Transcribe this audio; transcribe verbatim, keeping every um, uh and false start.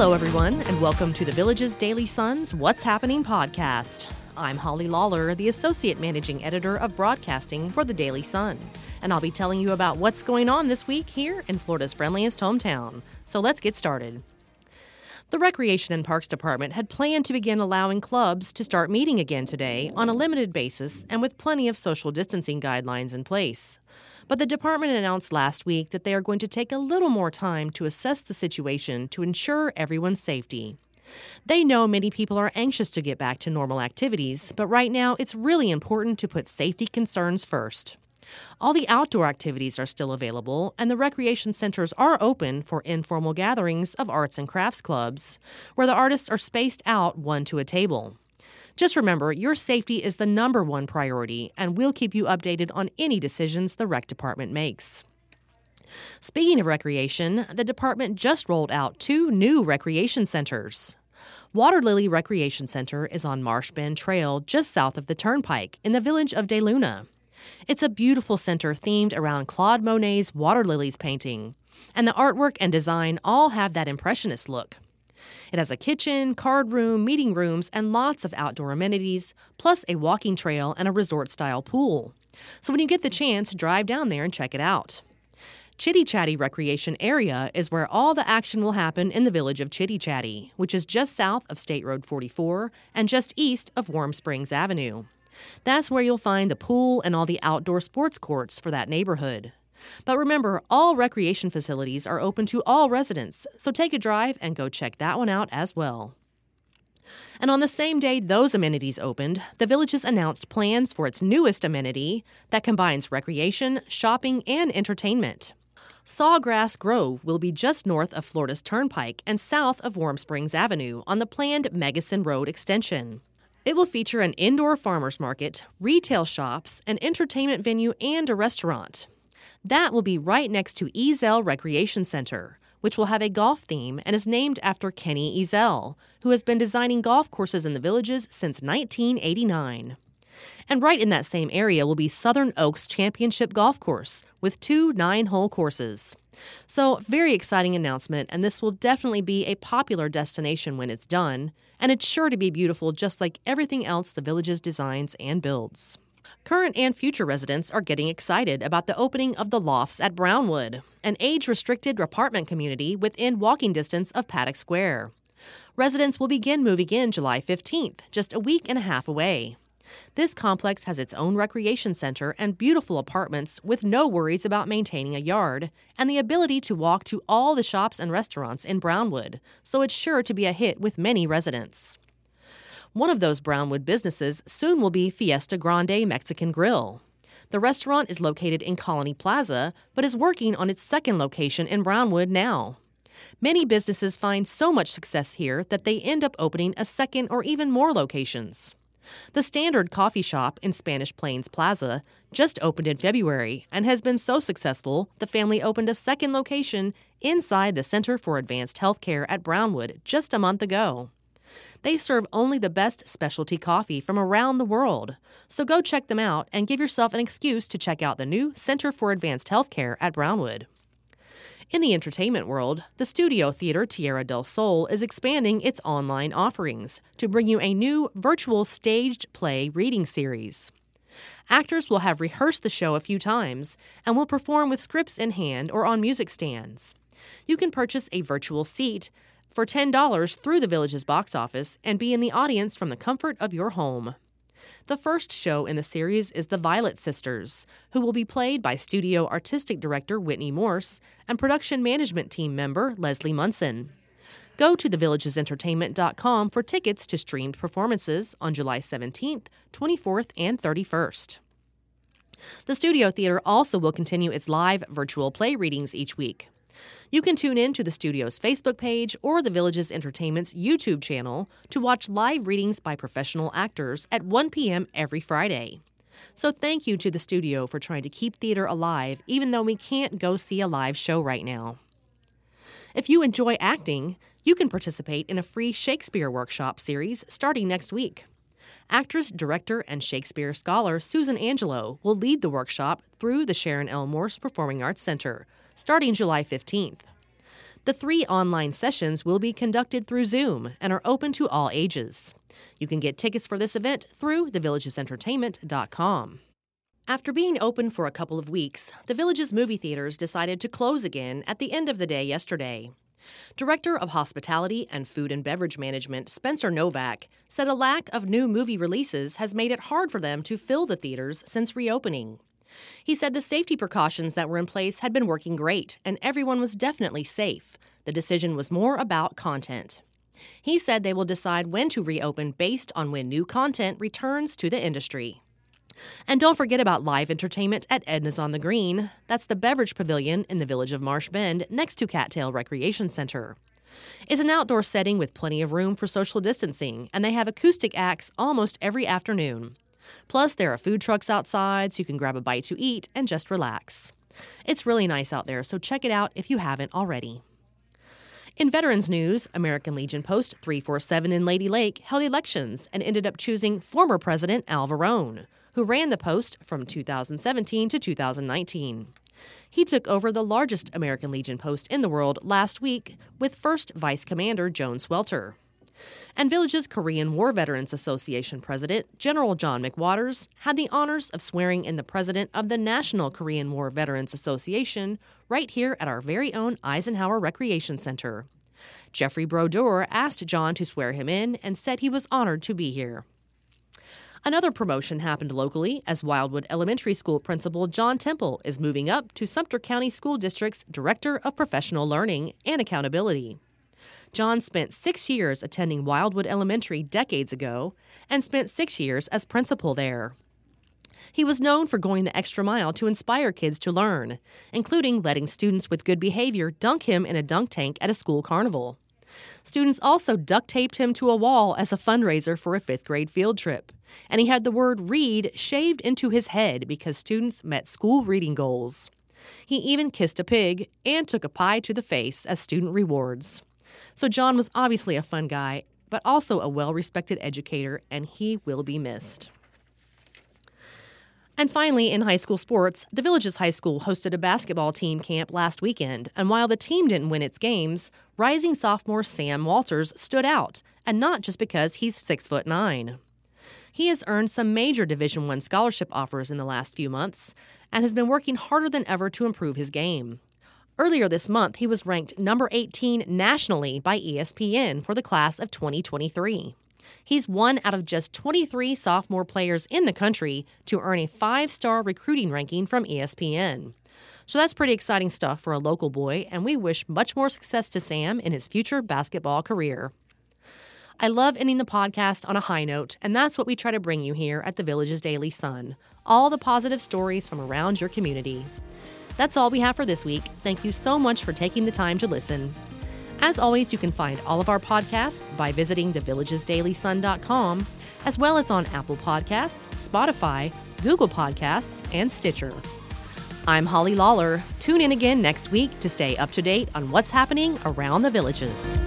Hello, everyone, and welcome to The Villages Daily Sun's What's Happening podcast. I'm Holly Lawler, the Associate Managing Editor of Broadcasting for The Daily Sun, and I'll be telling you about what's going on this week here in Florida's friendliest hometown. So let's get started. The Recreation and Parks Department had planned to begin allowing clubs to start meeting again today on a limited basis and with plenty of social distancing guidelines in place. But the department announced last week that they are going to take a little more time to assess the situation to ensure everyone's safety. They know many people are anxious to get back to normal activities, but right now it's really important to put safety concerns first. All the outdoor activities are still available, and the recreation centers are open for informal gatherings of arts and crafts clubs, where the artists are spaced out one to a table. Just remember, your safety is the number one priority, and we'll keep you updated on any decisions the rec department makes. Speaking of recreation, the department just rolled out two new recreation centers. Waterlily Recreation Center is on Marsh Bend Trail just south of the Turnpike in the village of De Luna. It's a beautiful center themed around Claude Monet's Waterlilies painting, and the artwork and design all have that impressionist look. It has a kitchen, card room, meeting rooms, and lots of outdoor amenities, plus a walking trail and a resort-style pool. So when you get the chance, drive down there and check it out. Chitty Chatty Recreation Area is where all the action will happen in the village of Chitty Chatty, which is just south of State Road forty-four and just east of Warm Springs Avenue. That's where you'll find the pool and all the outdoor sports courts for that neighborhood. But remember, all recreation facilities are open to all residents, so take a drive and go check that one out as well. And on the same day those amenities opened, the Villages announced plans for its newest amenity that combines recreation, shopping, and entertainment. Sawgrass Grove will be just north of Florida's Turnpike and south of Warm Springs Avenue on the planned Megason Road extension. It will feature an indoor farmers market, retail shops, an entertainment venue, and a restaurant. That will be right next to Ezell Recreation Center, which will have a golf theme and is named after Kenny Ezell, who has been designing golf courses in the Villages since nineteen eighty-nine. And right in that same area will be Southern Oaks Championship Golf Course with two nine-hole courses. So, very exciting announcement, and this will definitely be a popular destination when it's done, and it's sure to be beautiful just like everything else the Villages designs and builds. Current and future residents are getting excited about the opening of the Lofts at Brownwood, an age-restricted apartment community within walking distance of Paddock Square. Residents will begin moving in July fifteenth, just a week and a half away. This complex has its own recreation center and beautiful apartments with no worries about maintaining a yard and the ability to walk to all the shops and restaurants in Brownwood, so it's sure to be a hit with many residents. One of those Brownwood businesses soon will be Fiesta Grande Mexican Grill. The restaurant is located in Colony Plaza, but is working on its second location in Brownwood now. Many businesses find so much success here that they end up opening a second or even more locations. The Standard Coffee Shop in Spanish Plains Plaza just opened in February and has been so successful, the family opened a second location inside the Center for Advanced Health Care at Brownwood just a month ago. They serve only the best specialty coffee from around the world, so go check them out and give yourself an excuse to check out the new Center for Advanced Health Care at Brownwood. In the entertainment world, the Studio Theater Tierra del Sol is expanding its online offerings to bring you a new virtual staged play reading series. Actors will have rehearsed the show a few times and will perform with scripts in hand or on music stands. You can purchase a virtual seat for ten dollars through the Village's box office and be in the audience from the comfort of your home. The first show in the series is The Violet Sisters, who will be played by studio artistic director Whitney Morse and production management team member Leslie Munson. Go to the villages entertainment dot com for tickets to streamed performances on July seventeenth, twenty-fourth, and thirty-first. The Studio Theater also will continue its live virtual play readings each week. You can tune in to the studio's Facebook page or the Villages Entertainment's YouTube channel to watch live readings by professional actors at one p.m. every Friday. So thank you to the studio for trying to keep theater alive, even though we can't go see a live show right now. If you enjoy acting, you can participate in a free Shakespeare workshop series starting next week. Actress, director, and Shakespeare scholar Susan Angelo will lead the workshop through the Sharon L. Morse Performing Arts Center, starting July fifteenth. The three online sessions will be conducted through Zoom and are open to all ages. You can get tickets for this event through the villages entertainment dot com. After being open for a couple of weeks, the Villages movie theaters decided to close again at the end of the day yesterday. Director of Hospitality and Food and Beverage Management Spencer Novak said a lack of new movie releases has made it hard for them to fill the theaters since reopening. He said the safety precautions that were in place had been working great, and everyone was definitely safe. The decision was more about content. He said they will decide when to reopen based on when new content returns to the industry. And don't forget about live entertainment at Edna's on the Green. That's the beverage pavilion in the village of Marsh Bend next to Cattail Recreation Center. It's an outdoor setting with plenty of room for social distancing, and they have acoustic acts almost every afternoon. Plus, there are food trucks outside, so you can grab a bite to eat and just relax. It's really nice out there, so check it out if you haven't already. In veterans news, American Legion Post three forty-seven in Lady Lake held elections and ended up choosing former President Al Verone, who ran the post from two thousand seventeen to two thousand nineteen. He took over the largest American Legion post in the world last week with first Vice Commander Joan Swelter. And Villages Korean War Veterans Association President General John McWaters had the honors of swearing in the president of the National Korean War Veterans Association right here at our very own Eisenhower Recreation Center. Jeffrey Brodeur asked John to swear him in and said he was honored to be here. Another promotion happened locally as Wildwood Elementary School Principal John Temple is moving up to Sumter County School District's Director of Professional Learning and Accountability. John spent six years attending Wildwood Elementary decades ago and spent six years as principal there. He was known for going the extra mile to inspire kids to learn, including letting students with good behavior dunk him in a dunk tank at a school carnival. Students also duct-taped him to a wall as a fundraiser for a fifth-grade field trip, and he had the word read shaved into his head because students met school reading goals. He even kissed a pig and took a pie to the face as student rewards. So John was obviously a fun guy, but also a well-respected educator, and he will be missed. And finally, in high school sports, the Villages High School hosted a basketball team camp last weekend, and while the team didn't win its games, rising sophomore Sam Walters stood out, and not just because he's six foot nine. He has earned some major Division One scholarship offers in the last few months, and has been working harder than ever to improve his game. Earlier this month, he was ranked number eighteen nationally by E S P N for the class of twenty twenty-three. He's one out of just twenty-three sophomore players in the country to earn a five-star recruiting ranking from E S P N. So that's pretty exciting stuff for a local boy, and we wish much more success to Sam in his future basketball career. I love ending the podcast on a high note, and that's what we try to bring you here at the Villages Daily Sun, all the positive stories from around your community. That's all we have for this week. Thank you so much for taking the time to listen. As always, you can find all of our podcasts by visiting the villages daily sun dot com, as well as on Apple Podcasts, Spotify, Google Podcasts, and Stitcher. I'm Holly Lawler. Tune in again next week to stay up to date on what's happening around the Villages.